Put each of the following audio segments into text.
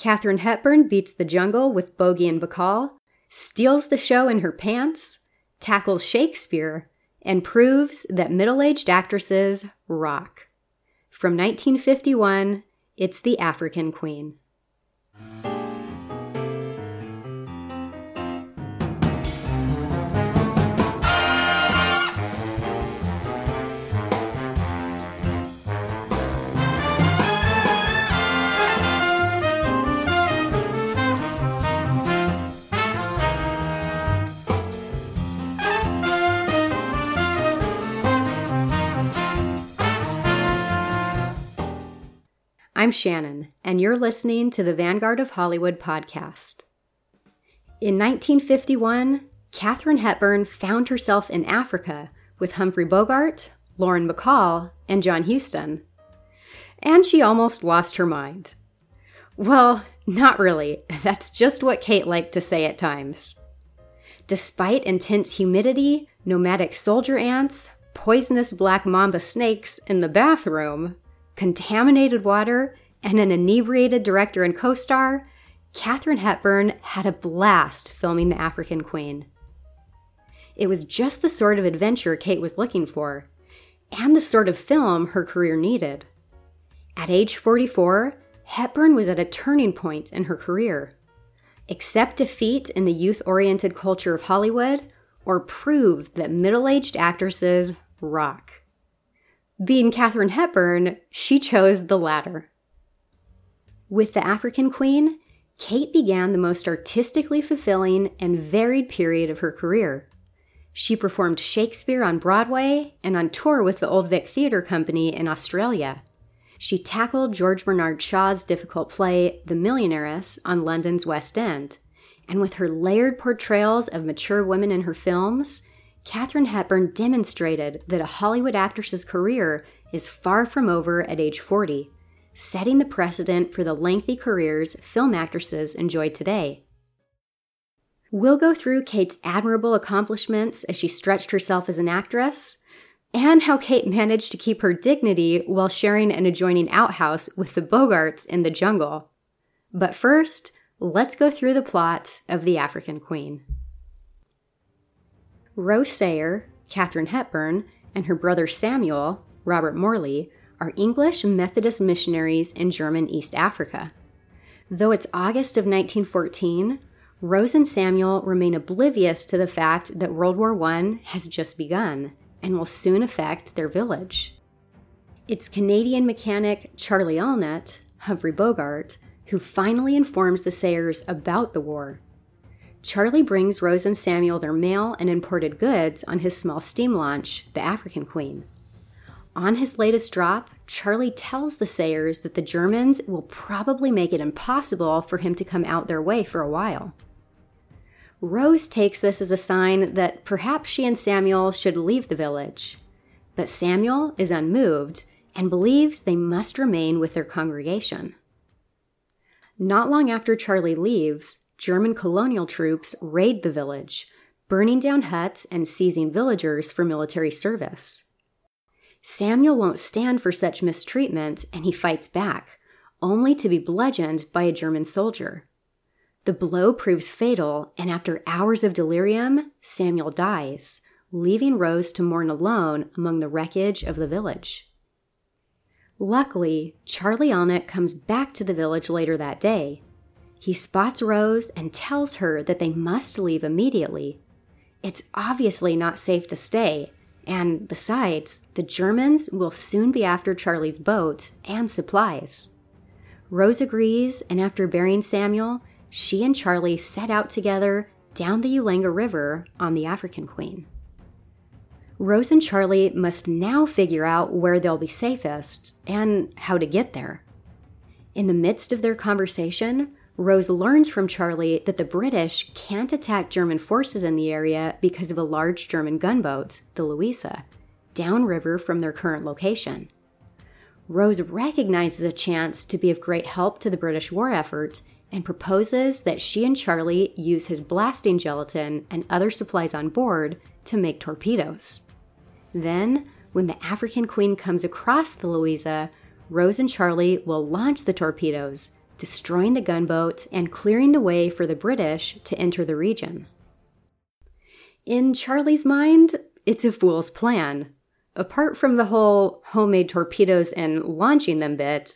Katharine Hepburn beats the jungle with Bogey and Bacall, steals the show in her pants, tackles Shakespeare, and proves that middle-aged actresses rock. From 1951, it's The African Queen. I'm Shannon, and you're listening to the Vanguard of Hollywood podcast. In 1951, Katharine Hepburn found herself in Africa with Humphrey Bogart, Lauren Bacall, and John Huston. And she almost lost her mind. Well, not really. That's just what Kate liked to say at times. Despite intense humidity, nomadic soldier ants, poisonous black mamba snakes in the bathroom, contaminated water, and an inebriated director and co-star, Katharine Hepburn had a blast filming The African Queen. It was just the sort of adventure Kate was looking for, and the sort of film her career needed. At age 44, Hepburn was at a turning point in her career. Accept defeat in the youth-oriented culture of Hollywood, or prove that middle-aged actresses rock. Being Katharine Hepburn, she chose the latter. With The African Queen, Kate began the most artistically fulfilling and varied period of her career. She performed Shakespeare on Broadway and on tour with the Old Vic Theatre Company in Australia. She tackled George Bernard Shaw's difficult play, The Millionairess, on London's West End. And with her layered portrayals of mature women in her films, Katharine Hepburn demonstrated that a Hollywood actress's career is far from over at age 40, setting the precedent for the lengthy careers film actresses enjoy today. We'll go through Kate's admirable accomplishments as she stretched herself as an actress, and how Kate managed to keep her dignity while sharing an adjoining outhouse with the Bogarts in the jungle. But first, let's go through the plot of The African Queen. Rose Sayer, Katharine Hepburn, and her brother Samuel, Robert Morley, are English Methodist missionaries in German East Africa. Though it's August of 1914, Rose and Samuel remain oblivious to the fact that World War I has just begun and will soon affect their village. It's Canadian mechanic Charlie Allnut, Humphrey Bogart, who finally informs the Sayers about the war. Charlie brings Rose and Samuel their mail and imported goods on his small steam launch, The African Queen. On his latest drop, Charlie tells the Sayers that the Germans will probably make it impossible for him to come out their way for a while. Rose takes this as a sign that perhaps she and Samuel should leave the village. But Samuel is unmoved and believes they must remain with their congregation. Not long after Charlie leaves, German colonial troops raid the village, burning down huts and seizing villagers for military service. Samuel won't stand for such mistreatment, and he fights back, only to be bludgeoned by a German soldier. The blow proves fatal, and after hours of delirium, Samuel dies, leaving Rose to mourn alone among the wreckage of the village. Luckily, Charlie Allnut comes back to the village later that day. He spots Rose and tells her that they must leave immediately. It's obviously not safe to stay, and besides, the Germans will soon be after Charlie's boat and supplies. Rose agrees, and after burying Samuel, she and Charlie set out together down the Ulanga River on The African Queen. Rose and Charlie must now figure out where they'll be safest and how to get there. In the midst of their conversation, Rose learns from Charlie that the British can't attack German forces in the area because of a large German gunboat, the Louisa, downriver from their current location. Rose recognizes a chance to be of great help to the British war effort and proposes that she and Charlie use his blasting gelatin and other supplies on board to make torpedoes. Then, when the African Queen comes across the Louisa, Rose and Charlie will launch the torpedoes, destroying the gunboats, and clearing the way for the British to enter the region. In Charlie's mind, it's a fool's plan. Apart from the whole homemade torpedoes and launching them bit,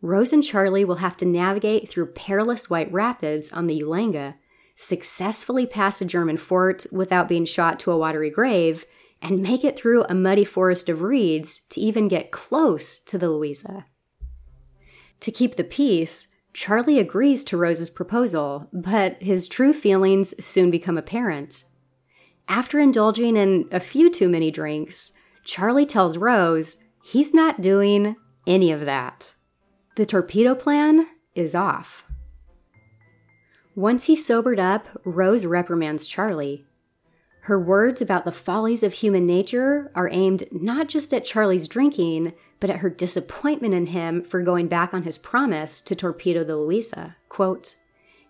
Rose and Charlie will have to navigate through perilous white rapids on the Ulanga, successfully pass a German fort without being shot to a watery grave, and make it through a muddy forest of reeds to even get close to the Louisa. To keep the peace, Charlie agrees to Rose's proposal, but his true feelings soon become apparent. After indulging in a few too many drinks, Charlie tells Rose he's not doing any of that. The torpedo plan is off. Once he's sobered up, Rose reprimands Charlie. Her words about the follies of human nature are aimed not just at Charlie's drinking, but at her disappointment in him for going back on his promise to torpedo the Louisa. Quote,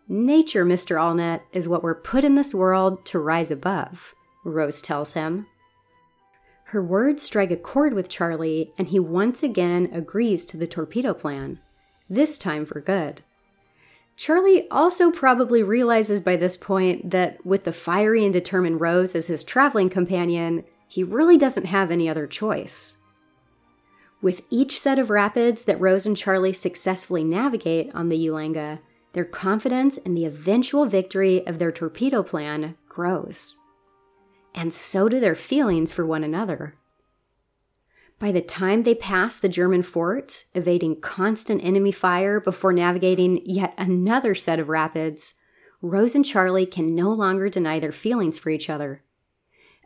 "Nature, Mr. Allnut, is what we're put in this world to rise above," Rose tells him. Her words strike a chord with Charlie, and he once again agrees to the torpedo plan, this time for good. Charlie also probably realizes by this point that with the fiery and determined Rose as his traveling companion, he really doesn't have any other choice. With each set of rapids that Rose and Charlie successfully navigate on the Ulanga, their confidence in the eventual victory of their torpedo plan grows. And so do their feelings for one another. By the time they pass the German fort, evading constant enemy fire before navigating yet another set of rapids, Rose and Charlie can no longer deny their feelings for each other.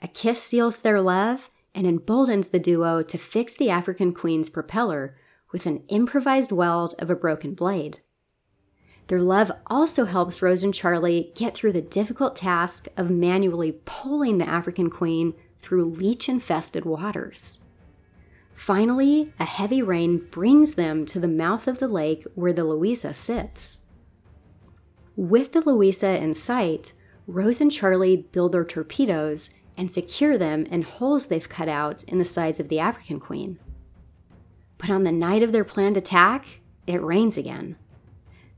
A kiss seals their love and emboldens the duo to fix the African Queen's propeller with an improvised weld of a broken blade. Their love also helps Rose and Charlie get through the difficult task of manually poling the African Queen through leech-infested waters. Finally, a heavy rain brings them to the mouth of the lake where the Louisa sits. With the Louisa in sight, Rose and Charlie build their torpedoes and secure them in holes they've cut out in the sides of the African Queen. But on the night of their planned attack, it rains again.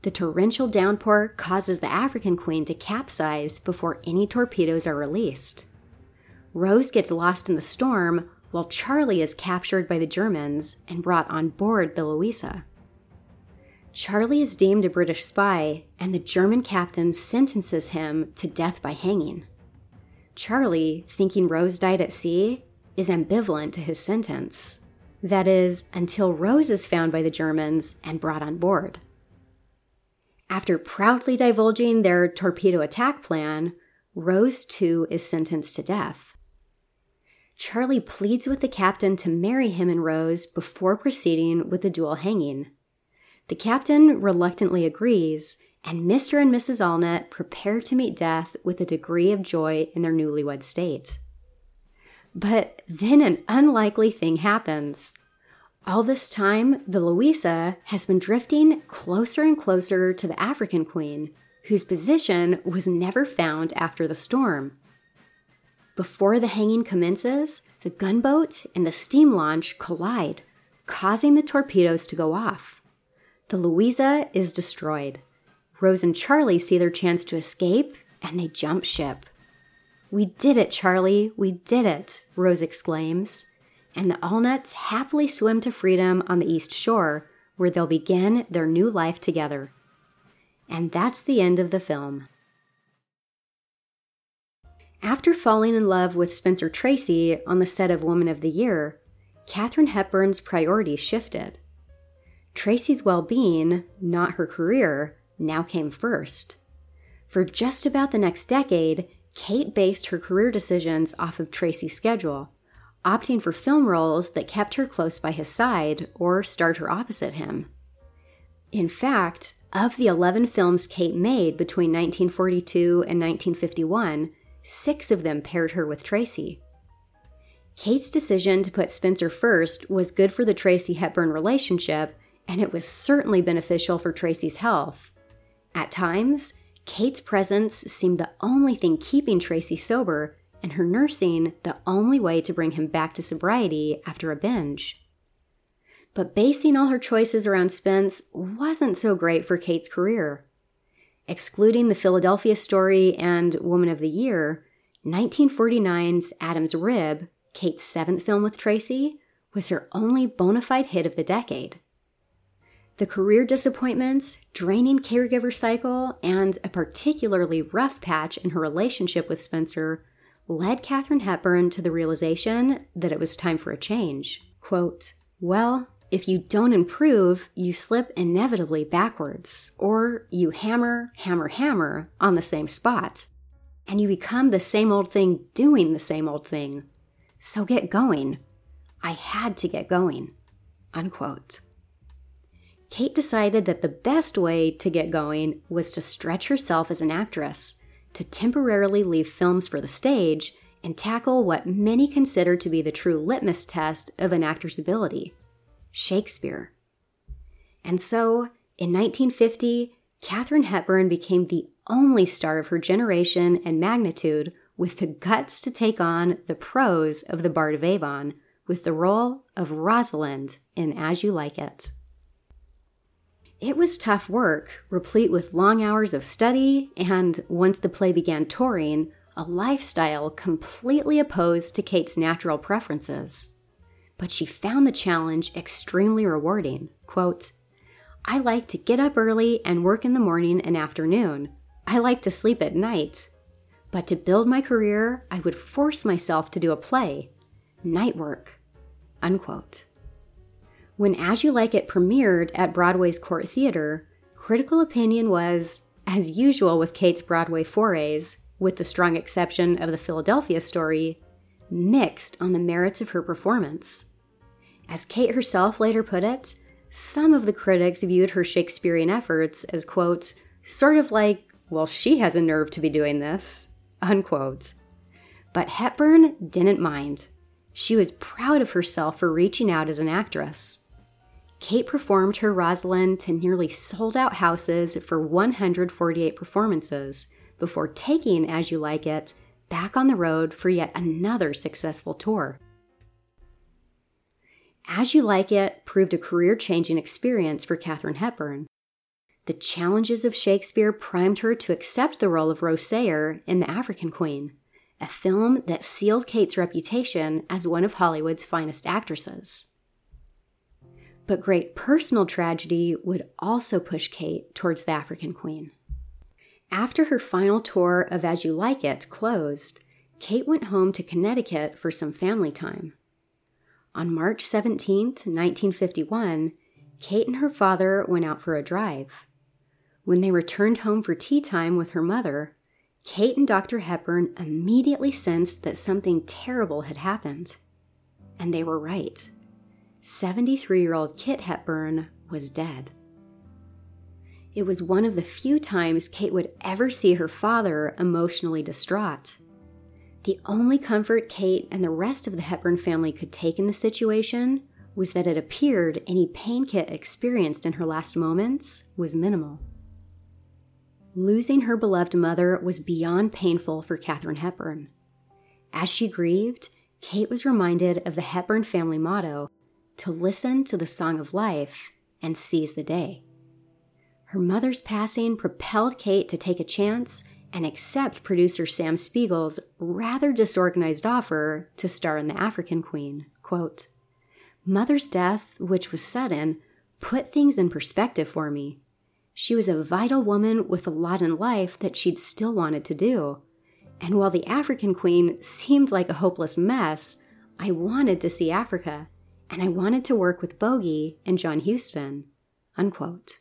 The torrential downpour causes the African Queen to capsize before any torpedoes are released. Rose gets lost in the storm, while Charlie is captured by the Germans and brought on board the Louisa. Charlie is deemed a British spy, and the German captain sentences him to death by hanging. Charlie, thinking Rose died at sea, is ambivalent to his sentence. That is, until Rose is found by the Germans and brought on board. After proudly divulging their torpedo attack plan, Rose, too, is sentenced to death. Charlie pleads with the captain to marry him and Rose before proceeding with the dual hanging. The captain reluctantly agrees, and Mr. and Mrs. Allnut prepare to meet death with a degree of joy in their newlywed state. But then an unlikely thing happens. All this time, the Louisa has been drifting closer and closer to the African Queen, whose position was never found after the storm. Before the hanging commences, the gunboat and the steam launch collide, causing the torpedoes to go off. The Louisa is destroyed. Rose and Charlie see their chance to escape, and they jump ship. "We did it, Charlie, we did it," Rose exclaims. And the Allnuts happily swim to freedom on the East Shore, where they'll begin their new life together. And that's the end of the film. After falling in love with Spencer Tracy on the set of Woman of the Year, Katharine Hepburn's priorities shifted. Tracy's well-being, not her career, now came first. For just about the next decade, Kate based her career decisions off of Tracy's schedule, opting for film roles that kept her close by his side or starred her opposite him. In fact, of the 11 films Kate made between 1942 and 1951, 6 of them paired her with Tracy. Kate's decision to put Spencer first was good for the Tracy-Hepburn relationship, and it was certainly beneficial for Tracy's health. At times, Kate's presence seemed the only thing keeping Tracy sober, and her nursing the only way to bring him back to sobriety after a binge. But basing all her choices around Spence wasn't so great for Kate's career. Excluding The Philadelphia Story and Woman of the Year, 1949's Adam's Rib, Kate's seventh film with Tracy, was her only bona fide hit of the decade. The career disappointments, draining caregiver cycle, and a particularly rough patch in her relationship with Spencer led Katharine Hepburn to the realization that it was time for a change. Quote, "Well, if you don't improve, you slip inevitably backwards, or you hammer on the same spot, and you become the same old thing doing the same old thing. So get going. I had to get going." Unquote. Kate decided that the best way to get going was to stretch herself as an actress, to temporarily leave films for the stage and tackle what many consider to be the true litmus test of an actor's ability, Shakespeare. And so, in 1950, Katharine Hepburn became the only star of her generation and magnitude with the guts to take on the prose of the Bard of Avon with the role of Rosalind in As You Like It. It was tough work, replete with long hours of study and, once the play began touring, a lifestyle completely opposed to Kate's natural preferences. But she found the challenge extremely rewarding. Quote, "I like to get up early and work in the morning and afternoon. I like to sleep at night. But to build my career, I would force myself to do a play. Night work." Unquote. When As You Like It premiered at Broadway's Court Theater, critical opinion was, as usual with Kate's Broadway forays, with the strong exception of The Philadelphia Story, mixed on the merits of her performance. As Kate herself later put it, some of the critics viewed her Shakespearean efforts as, quote, "sort of like, well, she has a nerve to be doing this," unquote. But Hepburn didn't mind. She was proud of herself for reaching out as an actress. Kate performed her Rosalind to nearly sold-out houses for 148 performances before taking As You Like It back on the road for yet another successful tour. As You Like It proved a career-changing experience for Katharine Hepburn. The challenges of Shakespeare primed her to accept the role of Rose Sayer in The African Queen, a film that sealed Kate's reputation as one of Hollywood's finest actresses. But great personal tragedy would also push Kate towards The African Queen. After her final tour of As You Like It closed, Kate went home to Connecticut for some family time. On March 17, 1951, Kate and her father went out for a drive. When they returned home for tea time with her mother, Kate and Dr. Hepburn immediately sensed that something terrible had happened. And they were right. 73-year-old Kit Hepburn was dead. It was one of the few times Kate would ever see her father emotionally distraught. The only comfort Kate and the rest of the Hepburn family could take in the situation was that it appeared any pain Kit experienced in her last moments was minimal. Losing her beloved mother was beyond painful for Katharine Hepburn. As she grieved, Kate was reminded of the Hepburn family motto, to listen to the song of life and seize the day. Her mother's passing propelled Kate to take a chance and accept producer Sam Spiegel's rather disorganized offer to star in The African Queen. Quote, "Mother's death, which was sudden, put things in perspective for me. She was a vital woman with a lot in life that she'd still wanted to do. And while The African Queen seemed like a hopeless mess, I wanted to see Africa. And I wanted to work with Bogie and John Huston," unquote.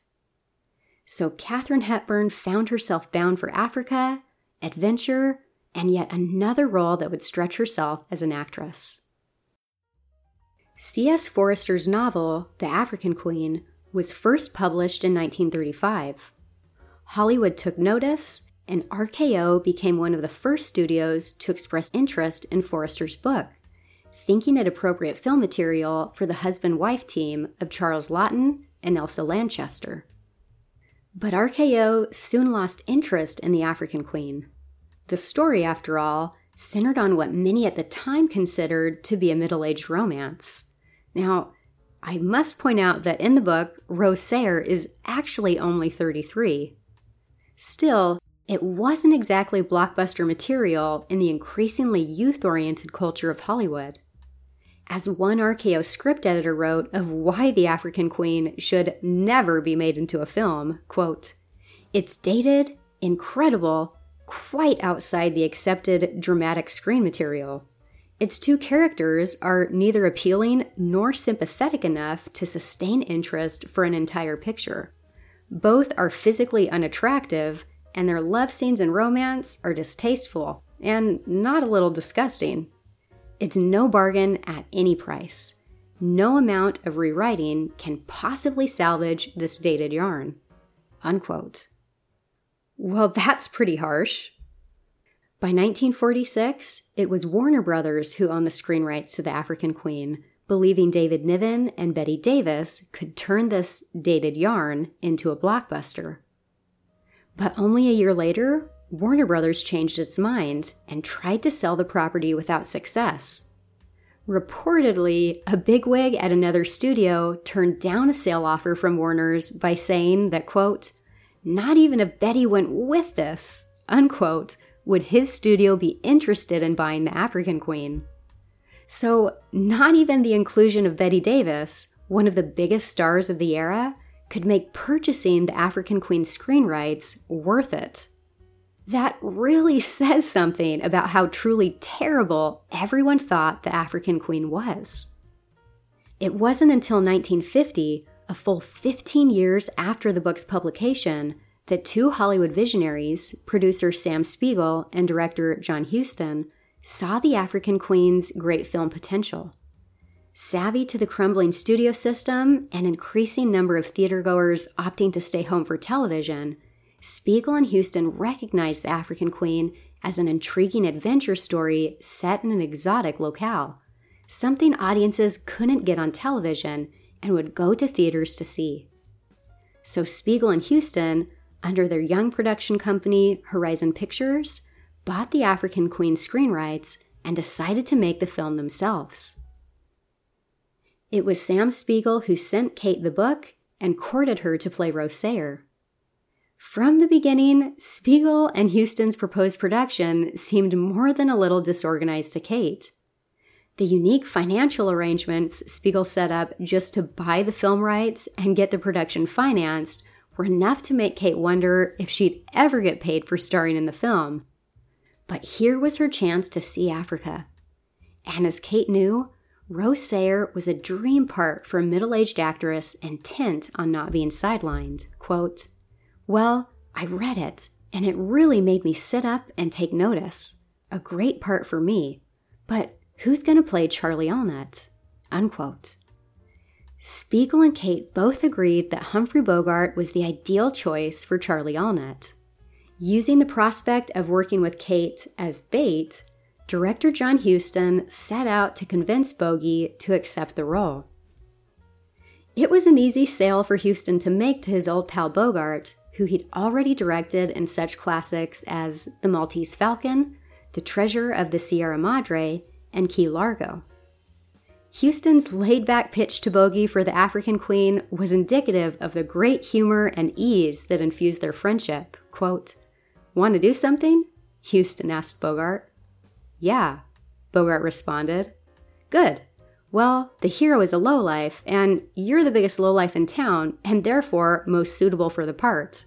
So Katharine Hepburn found herself bound for Africa, adventure, and yet another role that would stretch herself as an actress. C.S. Forrester's novel, The African Queen, was first published in 1935. Hollywood took notice, and RKO became one of the first studios to express interest in Forrester's book, thinking it appropriate film material for the husband-wife team of Charles Laughton and Elsa Lanchester. But RKO soon lost interest in The African Queen. The story, after all, centered on what many at the time considered to be a middle-aged romance. Now, I must point out that in the book, Rosaire is actually only 33. Still, it wasn't exactly blockbuster material in the increasingly youth-oriented culture of Hollywood. As one RKO script editor wrote of why The African Queen should never be made into a film, quote, "It's dated, incredible, quite outside the accepted dramatic screen material. Its two characters are neither appealing nor sympathetic enough to sustain interest for an entire picture. Both are physically unattractive, and their love scenes and romance are distasteful and not a little disgusting. It's no bargain at any price. No amount of rewriting can possibly salvage this dated yarn." Unquote. Well, that's pretty harsh. By 1946, it was Warner Brothers who owned the screen rights to The African Queen, believing David Niven and Bette Davis could turn this dated yarn into a blockbuster. But only a year later, Warner Brothers changed its mind and tried to sell the property without success. Reportedly, a bigwig at another studio turned down a sale offer from Warner's by saying that, quote, "Not even if Betty went with this," unquote, would his studio be interested in buying The African Queen. So not even the inclusion of Bette Davis, one of the biggest stars of the era, could make purchasing The African Queen's screen rights worth it. That really says something about how truly terrible everyone thought The African Queen was. It wasn't until 1950, a full 15 years after the book's publication, that two Hollywood visionaries, producer Sam Spiegel and director John Huston, saw The African Queen's great film potential. Savvy to the crumbling studio system and increasing number of theatergoers opting to stay home for television, Spiegel and Huston recognized The African Queen as an intriguing adventure story set in an exotic locale, something audiences couldn't get on television and would go to theaters to see. So Spiegel and Huston, under their young production company, Horizon Pictures, bought The African Queen's screen rights and decided to make the film themselves. It was Sam Spiegel who sent Kate the book and courted her to play Rosaire. From the beginning, Spiegel and Huston's proposed production seemed more than a little disorganized to Kate. The unique financial arrangements Spiegel set up just to buy the film rights and get the production financed were enough to make Kate wonder if she'd ever get paid for starring in the film. But here was her chance to see Africa. And as Kate knew, Rosaire was a dream part for a middle-aged actress intent on not being sidelined. Quote, "Well, I read it, and it really made me sit up and take notice. A great part for me. But who's going to play Charlie Allnut?" Unquote. Spiegel and Kate both agreed that Humphrey Bogart was the ideal choice for Charlie Allnut. Using the prospect of working with Kate as bait, director John Huston set out to convince Bogie to accept the role. It was an easy sale for Huston to make to his old pal Bogart, who he'd already directed in such classics as The Maltese Falcon, The Treasure of the Sierra Madre, and Key Largo. Huston's laid-back pitch to Bogie for The African Queen was indicative of the great humor and ease that infused their friendship. Quote, "Want to do something?" Huston asked Bogart. "Yeah," Bogart responded. "Good. Well, the hero is a lowlife, and you're the biggest lowlife in town, and therefore most suitable for the part."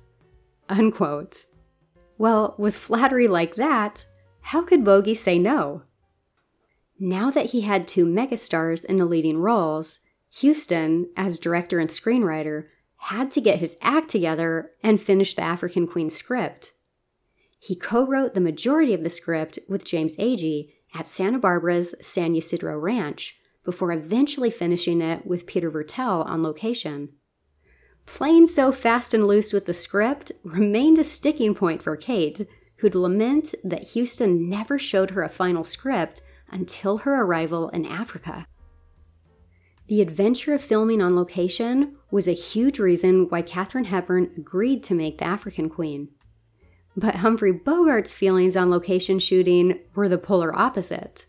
Unquote. Well, with flattery like that, how could Bogie say no? Now that he had two megastars in the leading roles, Huston, as director and screenwriter, had to get his act together and finish The African Queen script. He co-wrote the majority of the script with James Agee at Santa Barbara's San Ysidro Ranch before eventually finishing it with Peter Viertel on location. Playing so fast and loose with the script remained a sticking point for Kate, who'd lament that Huston never showed her a final script until her arrival in Africa. The adventure of filming on location was a huge reason why Katharine Hepburn agreed to make The African Queen. But Humphrey Bogart's feelings on location shooting were the polar opposite.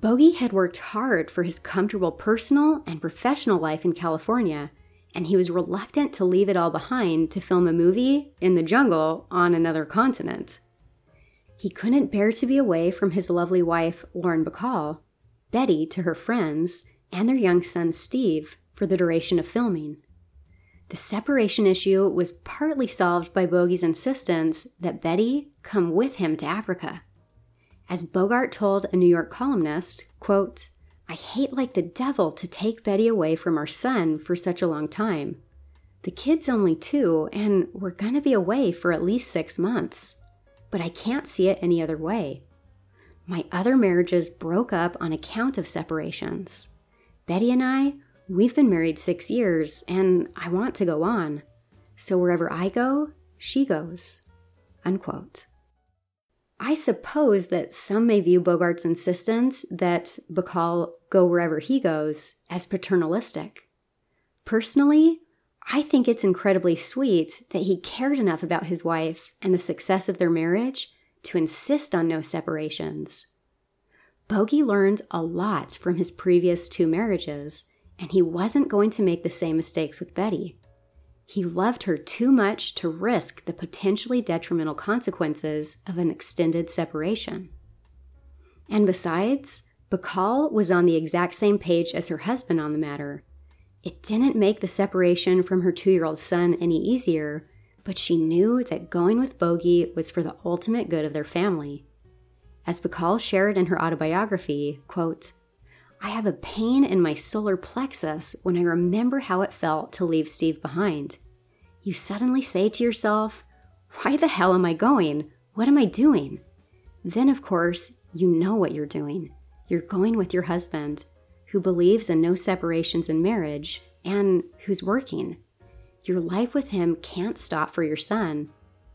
Bogey had worked hard for his comfortable personal and professional life in California, and he was reluctant to leave it all behind to film a movie in the jungle on another continent. He couldn't bear to be away from his lovely wife, Lauren Bacall, Betty to her friends, and their young son, Steve, for the duration of filming. The separation issue was partly solved by Bogey's insistence that Betty come with him to Africa. As Bogart told a New York columnist, quote, "I hate like the devil to take Betty away from our son for such a long time. The kid's only 2, and we're gonna be away for at least 6 months. But I can't see it any other way. My other marriages broke up on account of separations. Betty and I, we've been married 6 years, and I want to go on. So wherever I go, she goes." Unquote. I suppose that some may view Bogart's insistence that Bacall go wherever he goes as paternalistic. Personally, I think it's incredibly sweet that he cared enough about his wife and the success of their marriage to insist on no separations. Bogey learned a lot from his previous 2 marriages, and he wasn't going to make the same mistakes with Betty. He loved her too much to risk the potentially detrimental consequences of an extended separation. And besides, Bacall was on the exact same page as her husband on the matter. It didn't make the separation from her 2-year-old son any easier, but she knew that going with Bogey was for the ultimate good of their family. As Bacall shared in her autobiography, quote, "I have a pain in my solar plexus when I remember how it felt to leave Steve behind. You suddenly say to yourself, why the hell am I going? What am I doing? Then, of course, you know what you're doing. You're going with your husband, who believes in no separations in marriage and who's working. Your life with him can't stop for your son.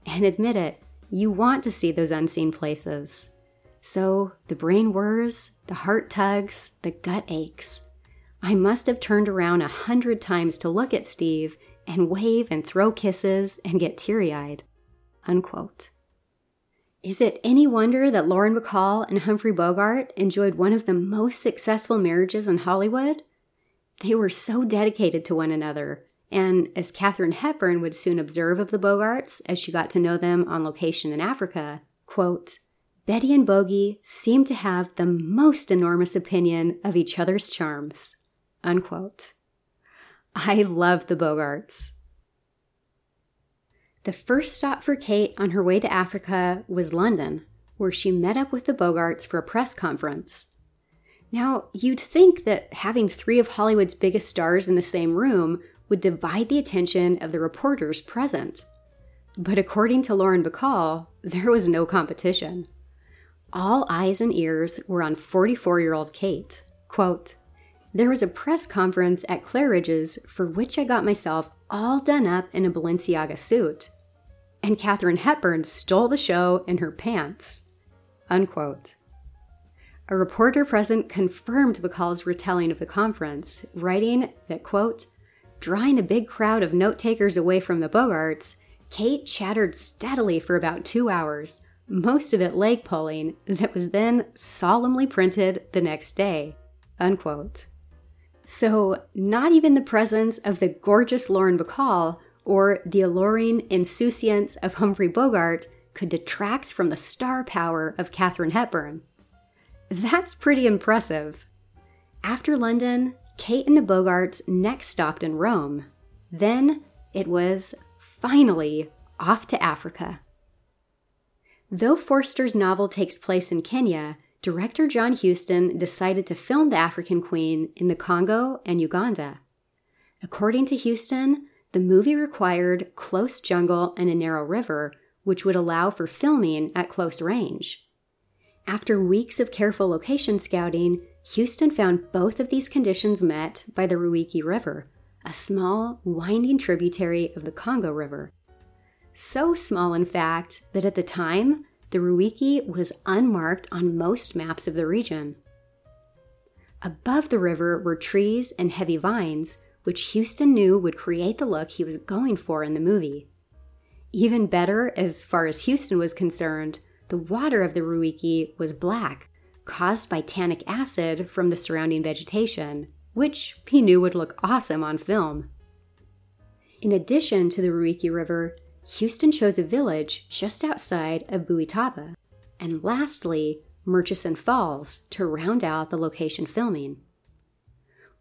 And admit it, you want to see those unseen places. So the brain whirs, the heart tugs, the gut aches. I must have turned around 100 times to look at Steve and wave and throw kisses and get teary-eyed." Unquote. Is it any wonder that Lauren Bacall and Humphrey Bogart enjoyed one of the most successful marriages in Hollywood? They were so dedicated to one another, and as Katharine Hepburn would soon observe of the Bogarts as she got to know them on location in Africa, quote, "Betty and Bogey seem to have the most enormous opinion of each other's charms." Unquote. I love the Bogarts. The first stop for Kate on her way to Africa was London, where she met up with the Bogarts for a press conference. Now, you'd think that having 3 of Hollywood's biggest stars in the same room would divide the attention of the reporters present. But according to Lauren Bacall, there was no competition. All eyes and ears were on 44-year-old Kate. Quote, "There was a press conference at Claridge's for which I got myself all done up in a Balenciaga suit, and Katharine Hepburn stole the show in her pants." Unquote. A reporter present confirmed Bacall's retelling of the conference, writing that, quote, "Drawing a big crowd of note-takers away from the Bogarts, Kate chattered steadily for about 2 hours, most of it leg pulling, that was then solemnly printed the next day." Unquote. So, not even the presence of the gorgeous Lauren Bacall or the alluring insouciance of Humphrey Bogart could detract from the star power of Katharine Hepburn. That's pretty impressive. After London, Kate and the Bogarts next stopped in Rome. Then it was, finally, off to Africa. Though Forster's novel takes place in Kenya, director John Huston decided to film The African Queen in the Congo and Uganda. According to Huston, the movie required close jungle and a narrow river, which would allow for filming at close range. After weeks of careful location scouting, Huston found both of these conditions met by the Ruiki River, a small, winding tributary of the Congo River. So small, in fact, that at the time, the Ruiki was unmarked on most maps of the region. Above the river were trees and heavy vines, which Huston knew would create the look he was going for in the movie. Even better, as far as Huston was concerned, the water of the Ruiki was black, caused by tannic acid from the surrounding vegetation, which he knew would look awesome on film. In addition to the Ruiki River, Huston chose a village just outside of Buitapa, and lastly, Murchison Falls to round out the location filming.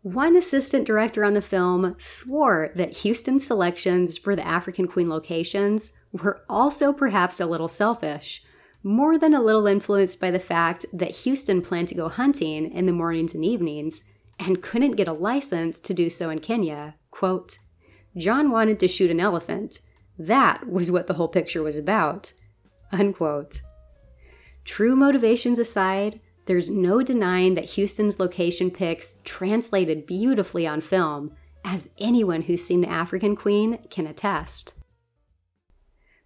One assistant director on the film swore that Huston's selections for the African Queen locations were also perhaps a little selfish, more than a little influenced by the fact that Huston planned to go hunting in the mornings and evenings and couldn't get a license to do so in Kenya. Quote, "John wanted to shoot an elephant. That was what the whole picture was about." Unquote. True motivations aside, there's no denying that Huston's location picks translated beautifully on film, as anyone who's seen The African Queen can attest.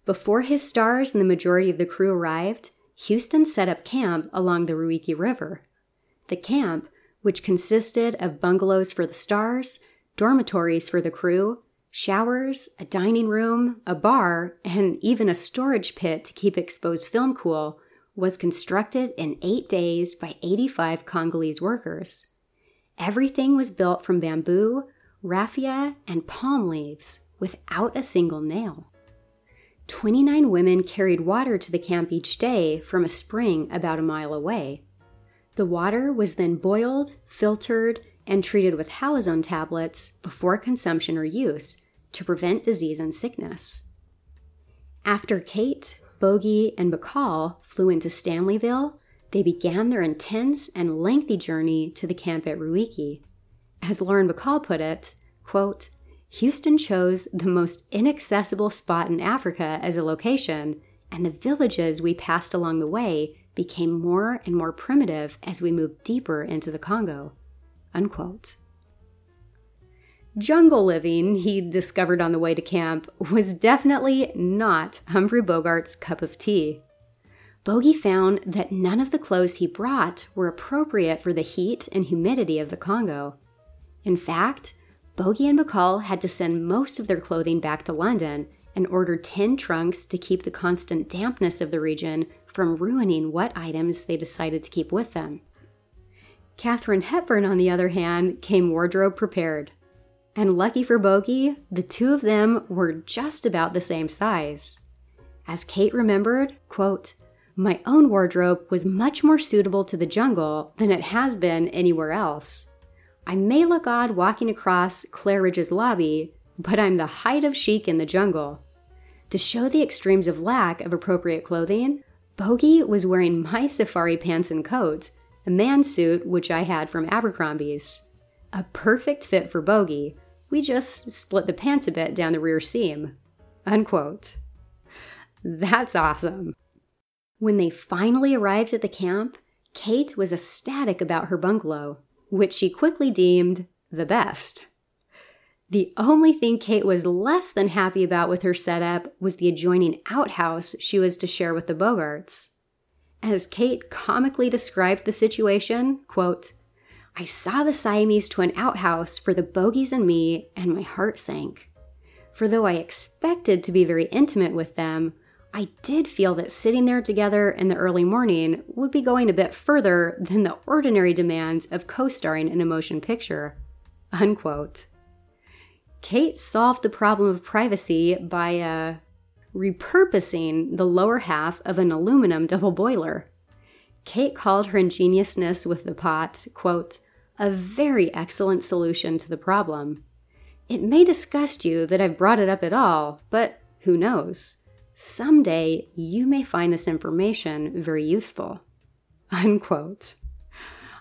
Before his stars and the majority of the crew arrived, Huston set up camp along the Ruiki River. The camp, which consisted of bungalows for the stars, dormitories for the crew, showers, a dining room, a bar, and even a storage pit to keep exposed film cool, was constructed in 8 days by 85 Congolese workers. Everything was built from bamboo, raffia, and palm leaves, without a single nail. 29 women carried water to the camp each day from a spring about a mile away. The water was then boiled, filtered, and treated with halazone tablets before consumption or use to prevent disease and sickness. After Kate, Bogie, and Bacall flew into Stanleyville, they began their intense and lengthy journey to the camp at Ruiki. As Lauren Bacall put it, quote, "Huston chose the most inaccessible spot in Africa as a location, and the villages we passed along the way became more and more primitive as we moved deeper into the Congo." Unquote. Jungle living, he discovered on the way to camp, was definitely not Humphrey Bogart's cup of tea. Bogie found that none of the clothes he brought were appropriate for the heat and humidity of the Congo. In fact, Bogie and Bacall had to send most of their clothing back to London and order tin trunks to keep the constant dampness of the region from ruining what items they decided to keep with them. Katharine Hepburn, on the other hand, came wardrobe prepared. And lucky for Bogie, the two of them were just about the same size. As Kate remembered, quote, "My own wardrobe was much more suitable to the jungle than it has been anywhere else. I may look odd walking across Claridge's lobby, but I'm the height of chic in the jungle." To show the extremes of lack of appropriate clothing, Bogie was wearing my safari pants and coat, a man suit which I had from Abercrombie's. A perfect fit for Bogie. We just split the pants a bit down the rear seam. Unquote. That's awesome. When they finally arrived at the camp, Kate was ecstatic about her bungalow, which she quickly deemed the best. The only thing Kate was less than happy about with her setup was the adjoining outhouse she was to share with the Bogarts. As Kate comically described the situation, quote, "I saw the Siamese twin outhouse for the Bogies and me, and my heart sank. For though I expected to be very intimate with them, I did feel that sitting there together in the early morning would be going a bit further than the ordinary demands of co-starring in a motion picture." Unquote. Kate solved the problem of privacy by repurposing the lower half of an aluminum double boiler. Kate called her ingeniousness with the pot, quote, "a very excellent solution to the problem. It may disgust you that I've brought it up at all, but who knows? Someday you may find this information very useful." Unquote.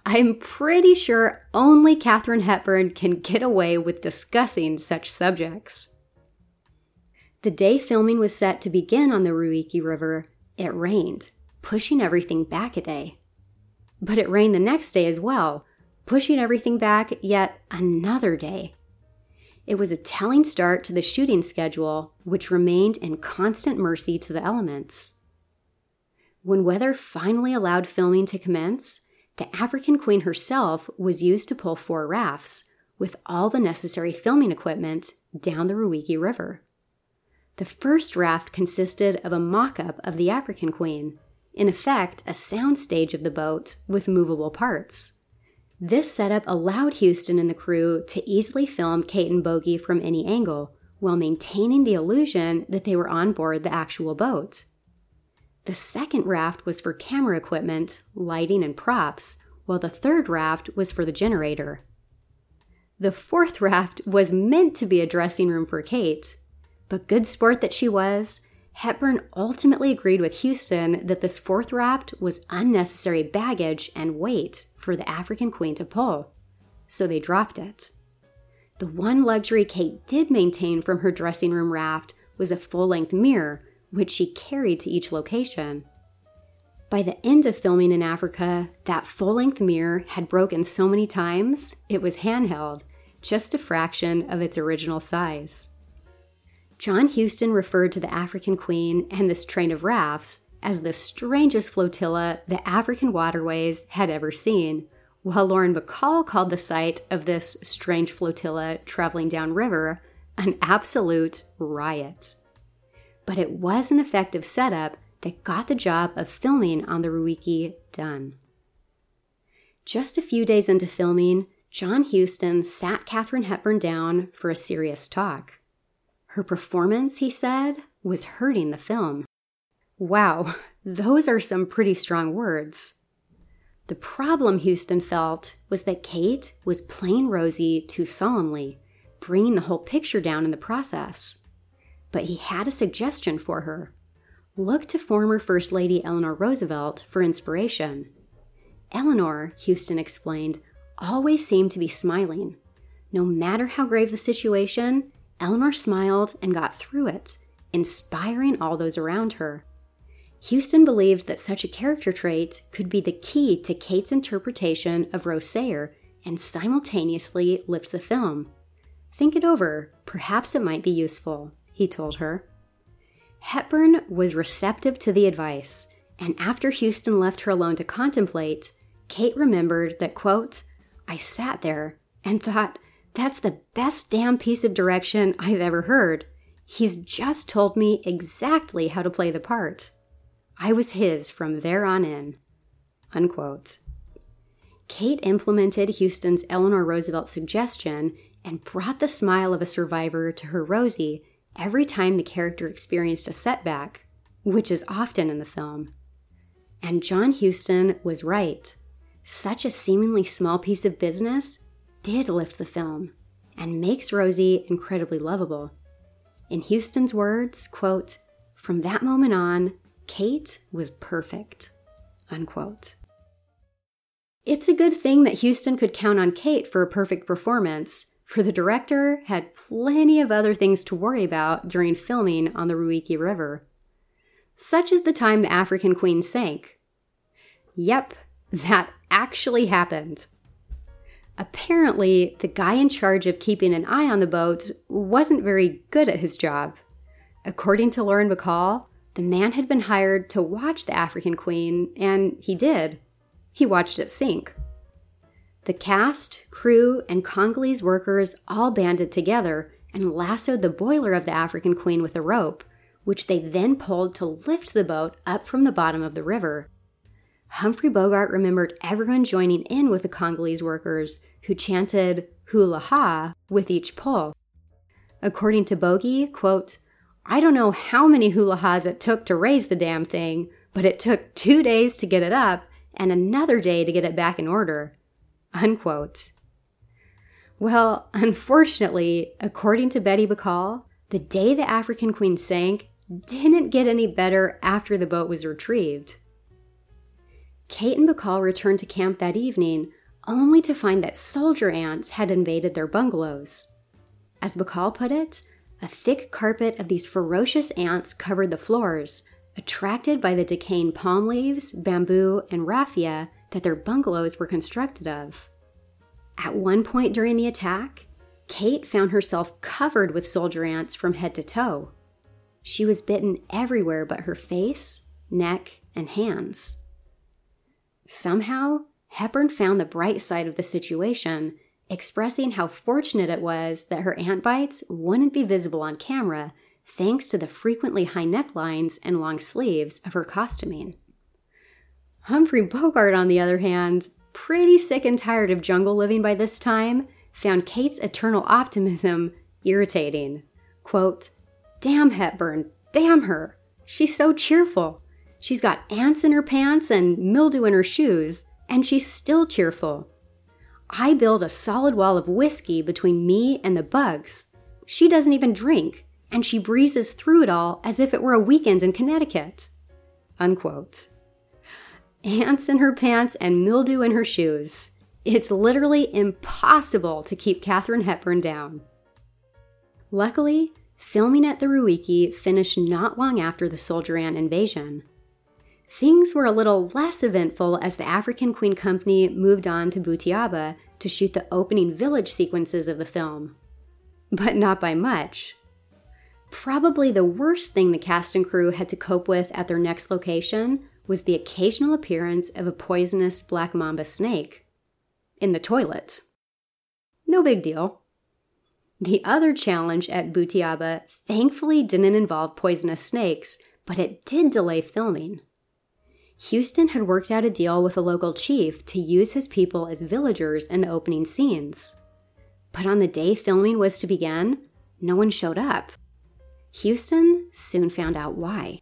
I'm pretty sure only Katharine Hepburn can get away with discussing such subjects. The day filming was set to begin on the Ruiki River, it rained, pushing everything back a day. But it rained the next day as well, pushing everything back yet another day. It was a telling start to the shooting schedule, which remained in constant mercy to the elements. When weather finally allowed filming to commence, the African Queen herself was used to pull 4 rafts, with all the necessary filming equipment, down the Ruiki River. The first raft consisted of a mock-up of the African Queen, in effect, a soundstage of the boat with movable parts. This setup allowed Huston and the crew to easily film Kate and Bogie from any angle, while maintaining the illusion that they were on board the actual boat. The second raft was for camera equipment, lighting, and props, while the third raft was for the generator. The fourth raft was meant to be a dressing room for Kate, but good sport that she was, Hepburn ultimately agreed with Huston that this fourth raft was unnecessary baggage and weight for the African Queen to pull, so they dropped it. The one luxury Kate did maintain from her dressing room raft was a full-length mirror, which she carried to each location. By the end of filming in Africa, that full-length mirror had broken so many times, it was handheld, just a fraction of its original size. John Huston referred to the African Queen and this train of rafts as the strangest flotilla the African waterways had ever seen, while Lauren Bacall called the sight of this strange flotilla traveling downriver an absolute riot. But it was an effective setup that got the job of filming on the Ruiki done. Just a few days into filming, John Huston sat Katharine Hepburn down for a serious talk. Her performance, he said, was hurting the film. Wow, those are some pretty strong words. The problem, Huston felt, was that Kate was playing Rosie too solemnly, bringing the whole picture down in the process. But he had a suggestion for her. Look to former First Lady Eleanor Roosevelt for inspiration. Eleanor, Huston explained, always seemed to be smiling. No matter how grave the situation, Eleanor smiled and got through it, inspiring all those around her. Huston believed that such a character trait could be the key to Kate's interpretation of Rose Sayre and simultaneously lift the film. Think it over, perhaps it might be useful, he told her. Hepburn was receptive to the advice, and after Huston left her alone to contemplate, Kate remembered that, quote, "I sat there and thought, that's the best damn piece of direction I've ever heard. He's just told me exactly how to play the part. I was his from there on in," unquote. Kate implemented Huston's Eleanor Roosevelt suggestion and brought the smile of a survivor to her Rosie every time the character experienced a setback, which is often in the film. And John Huston was right. Such a seemingly small piece of business did lift the film and makes Rosie incredibly lovable. In Huston's words, quote, "From that moment on, Kate was perfect," unquote. It's a good thing that Huston could count on Kate for a perfect performance, for the director had plenty of other things to worry about during filming on the Ruiki River. Such is the time the African Queen sank. Yep, that actually happened. Apparently, the guy in charge of keeping an eye on the boat wasn't very good at his job. According to Lauren Bacall, the man had been hired to watch the African Queen, and he did. He watched it sink. The cast, crew, and Congolese workers all banded together and lassoed the boiler of the African Queen with a rope, which they then pulled to lift the boat up from the bottom of the river. Humphrey Bogart remembered everyone joining in with the Congolese workers, who chanted hula ha with each pull. According to Bogie, quote, "I don't know how many hula ha's it took to raise the damn thing, but it took 2 days to get it up and another day to get it back in order," unquote. Well, unfortunately, according to Betty Bacall, the day the African Queen sank didn't get any better after the boat was retrieved. Kate and Bacall returned to camp that evening, only to find that soldier ants had invaded their bungalows. As Bacall put it, a thick carpet of these ferocious ants covered the floors, attracted by the decaying palm leaves, bamboo, and raffia that their bungalows were constructed of. At one point during the attack, Kate found herself covered with soldier ants from head to toe. She was bitten everywhere but her face, neck, and hands. Somehow, Hepburn found the bright side of the situation, expressing how fortunate it was that her ant bites wouldn't be visible on camera thanks to the frequently high necklines and long sleeves of her costuming. Humphrey Bogart, on the other hand, pretty sick and tired of jungle living by this time, found Kate's eternal optimism irritating. Quote, "Damn Hepburn, damn her. She's so cheerful. She's got ants in her pants and mildew in her shoes, and she's still cheerful. I build a solid wall of whiskey between me and the bugs. She doesn't even drink, and she breezes through it all as if it were a weekend in Connecticut." Unquote. Ants in her pants and mildew in her shoes. It's literally impossible to keep Katharine Hepburn down. Luckily, filming at the Ruiki finished not long after the soldier ant invasion. Things were a little less eventful as the African Queen Company moved on to Butiaba to shoot the opening village sequences of the film. But not by much. Probably the worst thing the cast and crew had to cope with at their next location was the occasional appearance of a poisonous black mamba snake. In the toilet. No big deal. The other challenge at Butiaba thankfully didn't involve poisonous snakes, but it did delay filming. Huston had worked out a deal with a local chief to use his people as villagers in the opening scenes. But on the day filming was to begin, no one showed up. Huston soon found out why.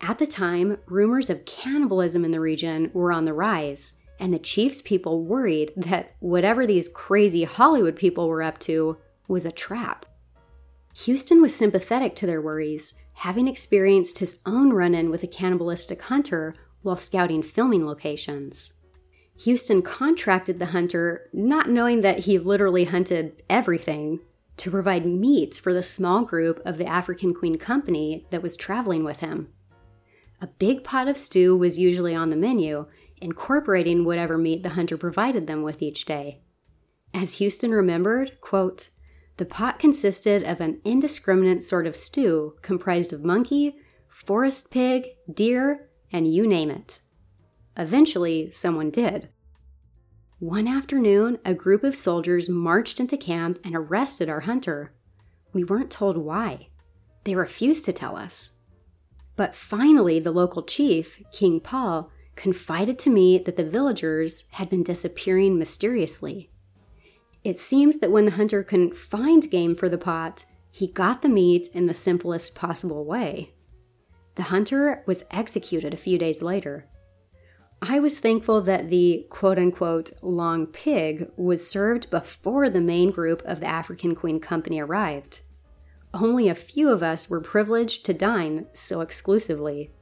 At the time, rumors of cannibalism in the region were on the rise, and the chief's people worried that whatever these crazy Hollywood people were up to was a trap. Huston was sympathetic to their worries, having experienced his own run-in with a cannibalistic hunter while scouting filming locations. Huston contracted the hunter, not knowing that he literally hunted everything, to provide meat for the small group of the African Queen Company that was traveling with him. A big pot of stew was usually on the menu, incorporating whatever meat the hunter provided them with each day. As Huston remembered, quote, "The pot consisted of an indiscriminate sort of stew comprised of monkey, forest pig, deer, and you name it." Eventually, someone did. One afternoon, a group of soldiers marched into camp and arrested our hunter. We weren't told why. They refused to tell us. But finally, the local chief, King Paul, confided to me that the villagers had been disappearing mysteriously. It seems that when the hunter couldn't find game for the pot, he got the meat in the simplest possible way. The hunter was executed a few days later. I was thankful that the quote-unquote long pig was served before the main group of the African Queen Company arrived. Only a few of us were privileged to dine so exclusively.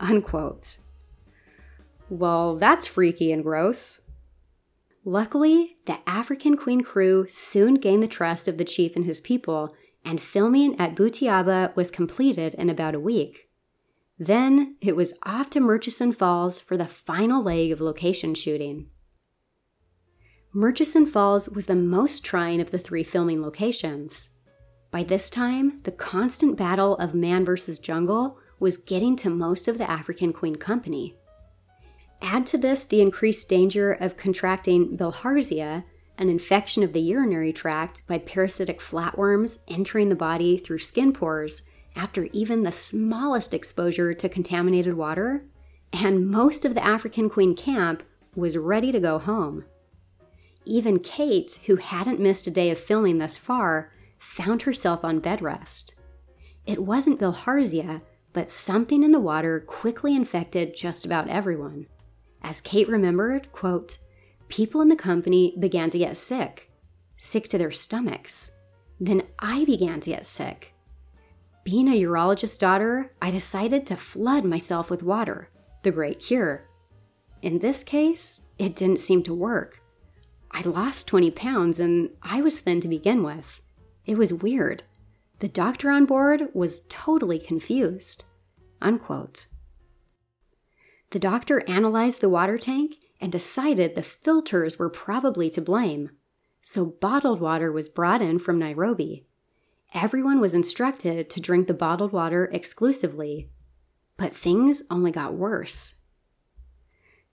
Unquote. Well, that's freaky and gross. Luckily, the African Queen crew soon gained the trust of the chief and his people, and filming at Butiaba was completed in about a week. Then it was off to Murchison Falls for the final leg of location shooting. Murchison Falls was the most trying of the three filming locations. By this time, the constant battle of man versus jungle was getting to most of the African Queen Company. Add to this the increased danger of contracting bilharzia, an infection of the urinary tract by parasitic flatworms entering the body through skin pores after even the smallest exposure to contaminated water, and most of the African Queen camp was ready to go home. Even Kate, who hadn't missed a day of filming thus far, found herself on bed rest. It wasn't bilharzia, but something in the water quickly infected just about everyone. As Kate remembered, quote, "People in the company began to get sick, sick to their stomachs. Then I began to get sick. Being a urologist's daughter, I decided to flood myself with water, the great cure. In this case, it didn't seem to work. I lost 20 pounds and I was thin to begin with. It was weird. The doctor on board was totally confused." Unquote. The doctor analyzed the water tank and decided the filters were probably to blame. So bottled water was brought in from Nairobi. Everyone was instructed to drink the bottled water exclusively. But things only got worse.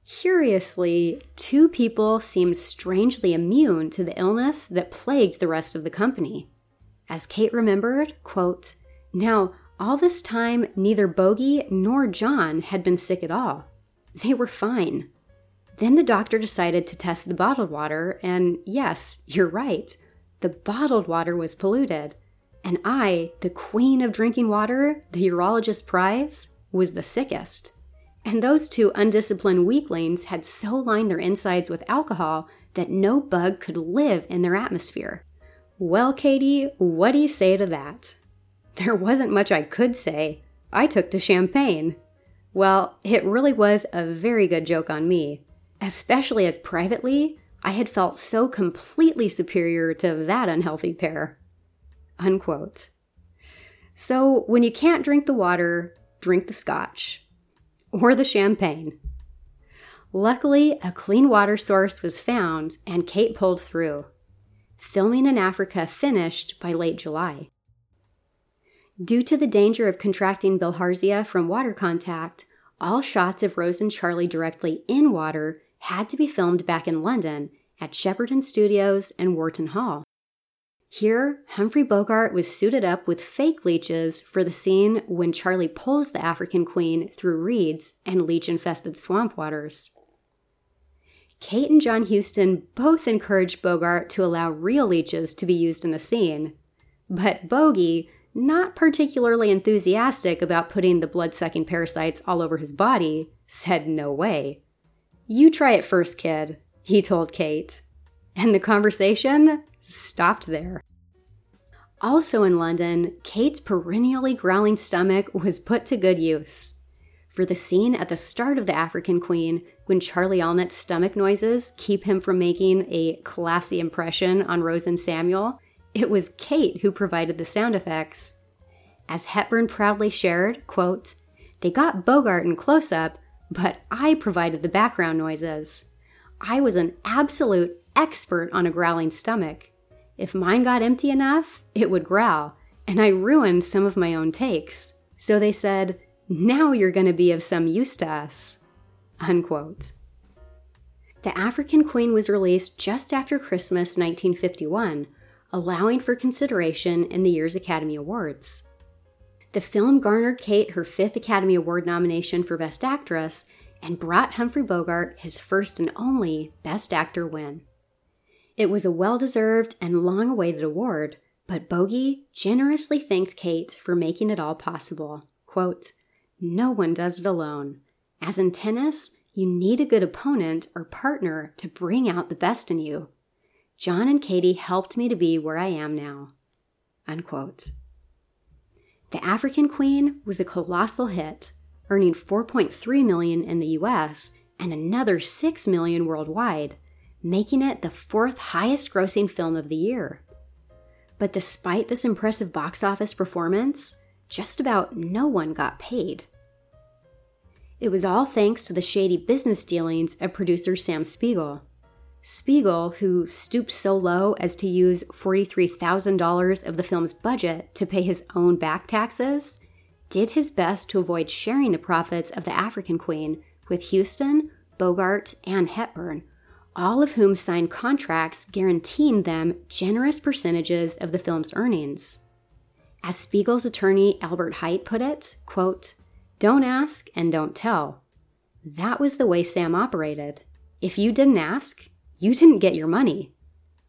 Curiously, two people seemed strangely immune to the illness that plagued the rest of the company. As Kate remembered, quote, "Now, all this time, neither Bogie nor John had been sick at all. They were fine. Then the doctor decided to test the bottled water, and yes, you're right, the bottled water was polluted. And I, the queen of drinking water, the urologist prize, was the sickest. And those two undisciplined weaklings had so lined their insides with alcohol that no bug could live in their atmosphere. Well, Katie, what do you say to that? There wasn't much I could say. I took to champagne. Well, it really was a very good joke on me, especially as privately I had felt so completely superior to that unhealthy pair. Unquote. So when you can't drink the water, drink the scotch. Or the champagne. Luckily, a clean water source was found and Kate pulled through. Filming in Africa finished by late July. Due to the danger of contracting bilharzia from water contact, all shots of Rose and Charlie directly in water had to be filmed back in London at Shepperton Studios and Wharton Hall. Here, Humphrey Bogart was suited up with fake leeches for the scene when Charlie pulls the African Queen through reeds and leech-infested swamp waters. Kate and John Huston both encouraged Bogart to allow real leeches to be used in the scene, but Bogie, not particularly enthusiastic about putting the blood-sucking parasites all over his body, said no way. "You try it first, kid," he told Kate. And the conversation stopped there. Also in London, Kate's perennially growling stomach was put to good use. For the scene at the start of The African Queen, when Charlie Allnutt's stomach noises keep him from making a classy impression on Rose and Samuel, it was Kate who provided the sound effects. As Hepburn proudly shared, quote, "They got Bogart in close-up, but I provided the background noises. I was an absolute expert on a growling stomach. If mine got empty enough, it would growl, and I ruined some of my own takes. So they said, 'Now you're going to be of some use to us.'" Unquote. The African Queen was released just after Christmas 1951, allowing for consideration in the year's Academy Awards. The film garnered Kate her 5th Academy Award nomination for Best Actress and brought Humphrey Bogart his first and only Best Actor win. It was a well-deserved and long-awaited award, but Bogie generously thanked Kate for making it all possible. Quote, "No one does it alone. As in tennis, you need a good opponent or partner to bring out the best in you. John and Katie helped me to be where I am now." Unquote. The African Queen was a colossal hit, earning $4.3 million in the U.S. and another $6 million worldwide, making it the 4th highest-grossing film of the year. But despite this impressive box office performance, just about no one got paid. It was all thanks to the shady business dealings of producer Sam Spiegel. Spiegel, who stooped so low as to use $43,000 of the film's budget to pay his own back taxes, did his best to avoid sharing the profits of The African Queen with Huston, Bogart, and Hepburn, all of whom signed contracts guaranteeing them generous percentages of the film's earnings. As Spiegel's attorney Albert Hite put it, quote, "Don't ask and don't tell." That was the way Sam operated. If you didn't ask, you didn't get your money.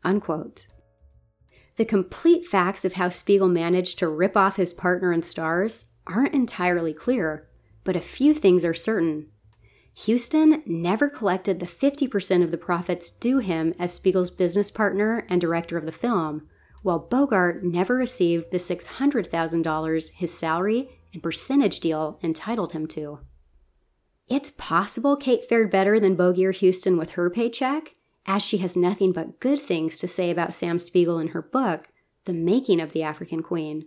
Unquote. The complete facts of how Spiegel managed to rip off his partner and stars aren't entirely clear, but a few things are certain. Huston never collected the 50% of the profits due him as Spiegel's business partner and director of the film, while Bogart never received the $600,000 his salary and percentage deal entitled him to. It's possible Kate fared better than Bogie or Huston with her paycheck, as she has nothing but good things to say about Sam Spiegel in her book, The Making of the African Queen.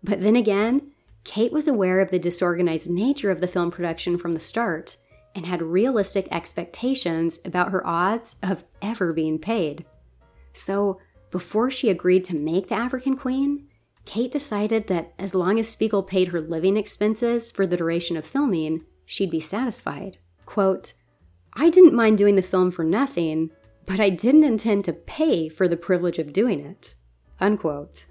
But then again, Kate was aware of the disorganized nature of the film production from the start, and had realistic expectations about her odds of ever being paid. So, before she agreed to make The African Queen, Kate decided that as long as Spiegel paid her living expenses for the duration of filming, she'd be satisfied. Quote, "I didn't mind doing the film for nothing, but I didn't intend to pay for the privilege of doing it." Unquote.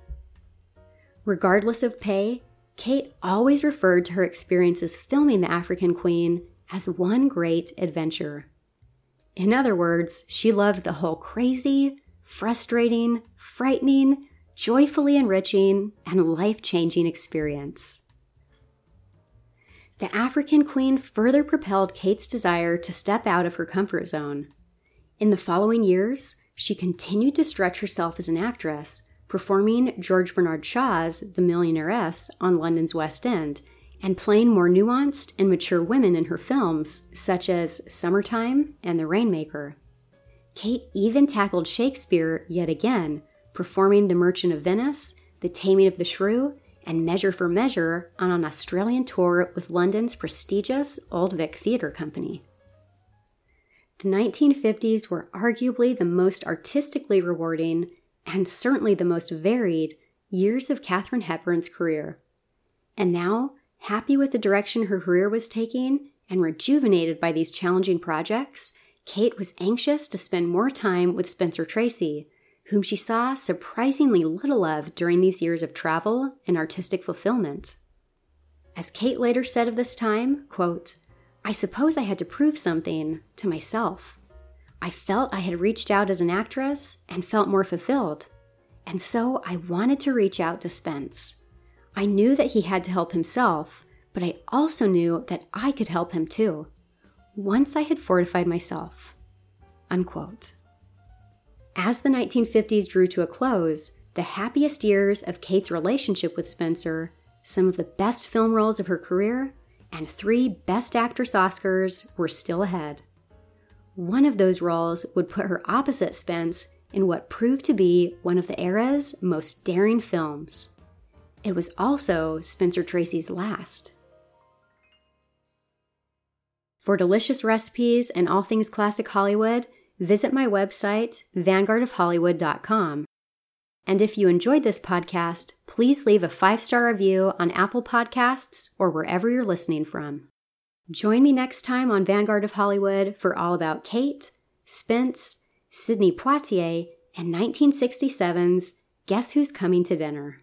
Regardless of pay, Kate always referred to her experiences filming The African Queen as one great adventure. In other words, she loved the whole crazy, frustrating, frightening, joyfully enriching, and life-changing experience. The African Queen further propelled Kate's desire to step out of her comfort zone. In the following years, she continued to stretch herself as an actress, performing George Bernard Shaw's The Millionairess on London's West End, and playing more nuanced and mature women in her films, such as Summertime and The Rainmaker. Kate even tackled Shakespeare yet again, performing The Merchant of Venice, The Taming of the Shrew, and Measure for Measure on an Australian tour with London's prestigious Old Vic Theatre Company. The 1950s were arguably the most artistically rewarding, and certainly the most varied, years of Katharine Hepburn's career. And now, happy with the direction her career was taking, and rejuvenated by these challenging projects, Kate was anxious to spend more time with Spencer Tracy, whom she saw surprisingly little of during these years of travel and artistic fulfillment. As Kate later said of this time, quote, "I suppose I had to prove something to myself. I felt I had reached out as an actress and felt more fulfilled. And so I wanted to reach out to Spence. I knew that he had to help himself, but I also knew that I could help him too, once I had fortified myself." Unquote. As the 1950s drew to a close, the happiest years of Kate's relationship with Spencer, some of the best film roles of her career, and 3 Best Actress Oscars were still ahead. One of those roles would put her opposite Spence in what proved to be one of the era's most daring films. It was also Spencer Tracy's last. For delicious recipes and all things classic Hollywood, visit my website, vanguardofhollywood.com. And if you enjoyed this podcast, please leave a 5-star review on Apple Podcasts or wherever you're listening from. Join me next time on Vanguard of Hollywood for all about Kate, Spence, Sidney Poitier, and 1967's Guess Who's Coming to Dinner.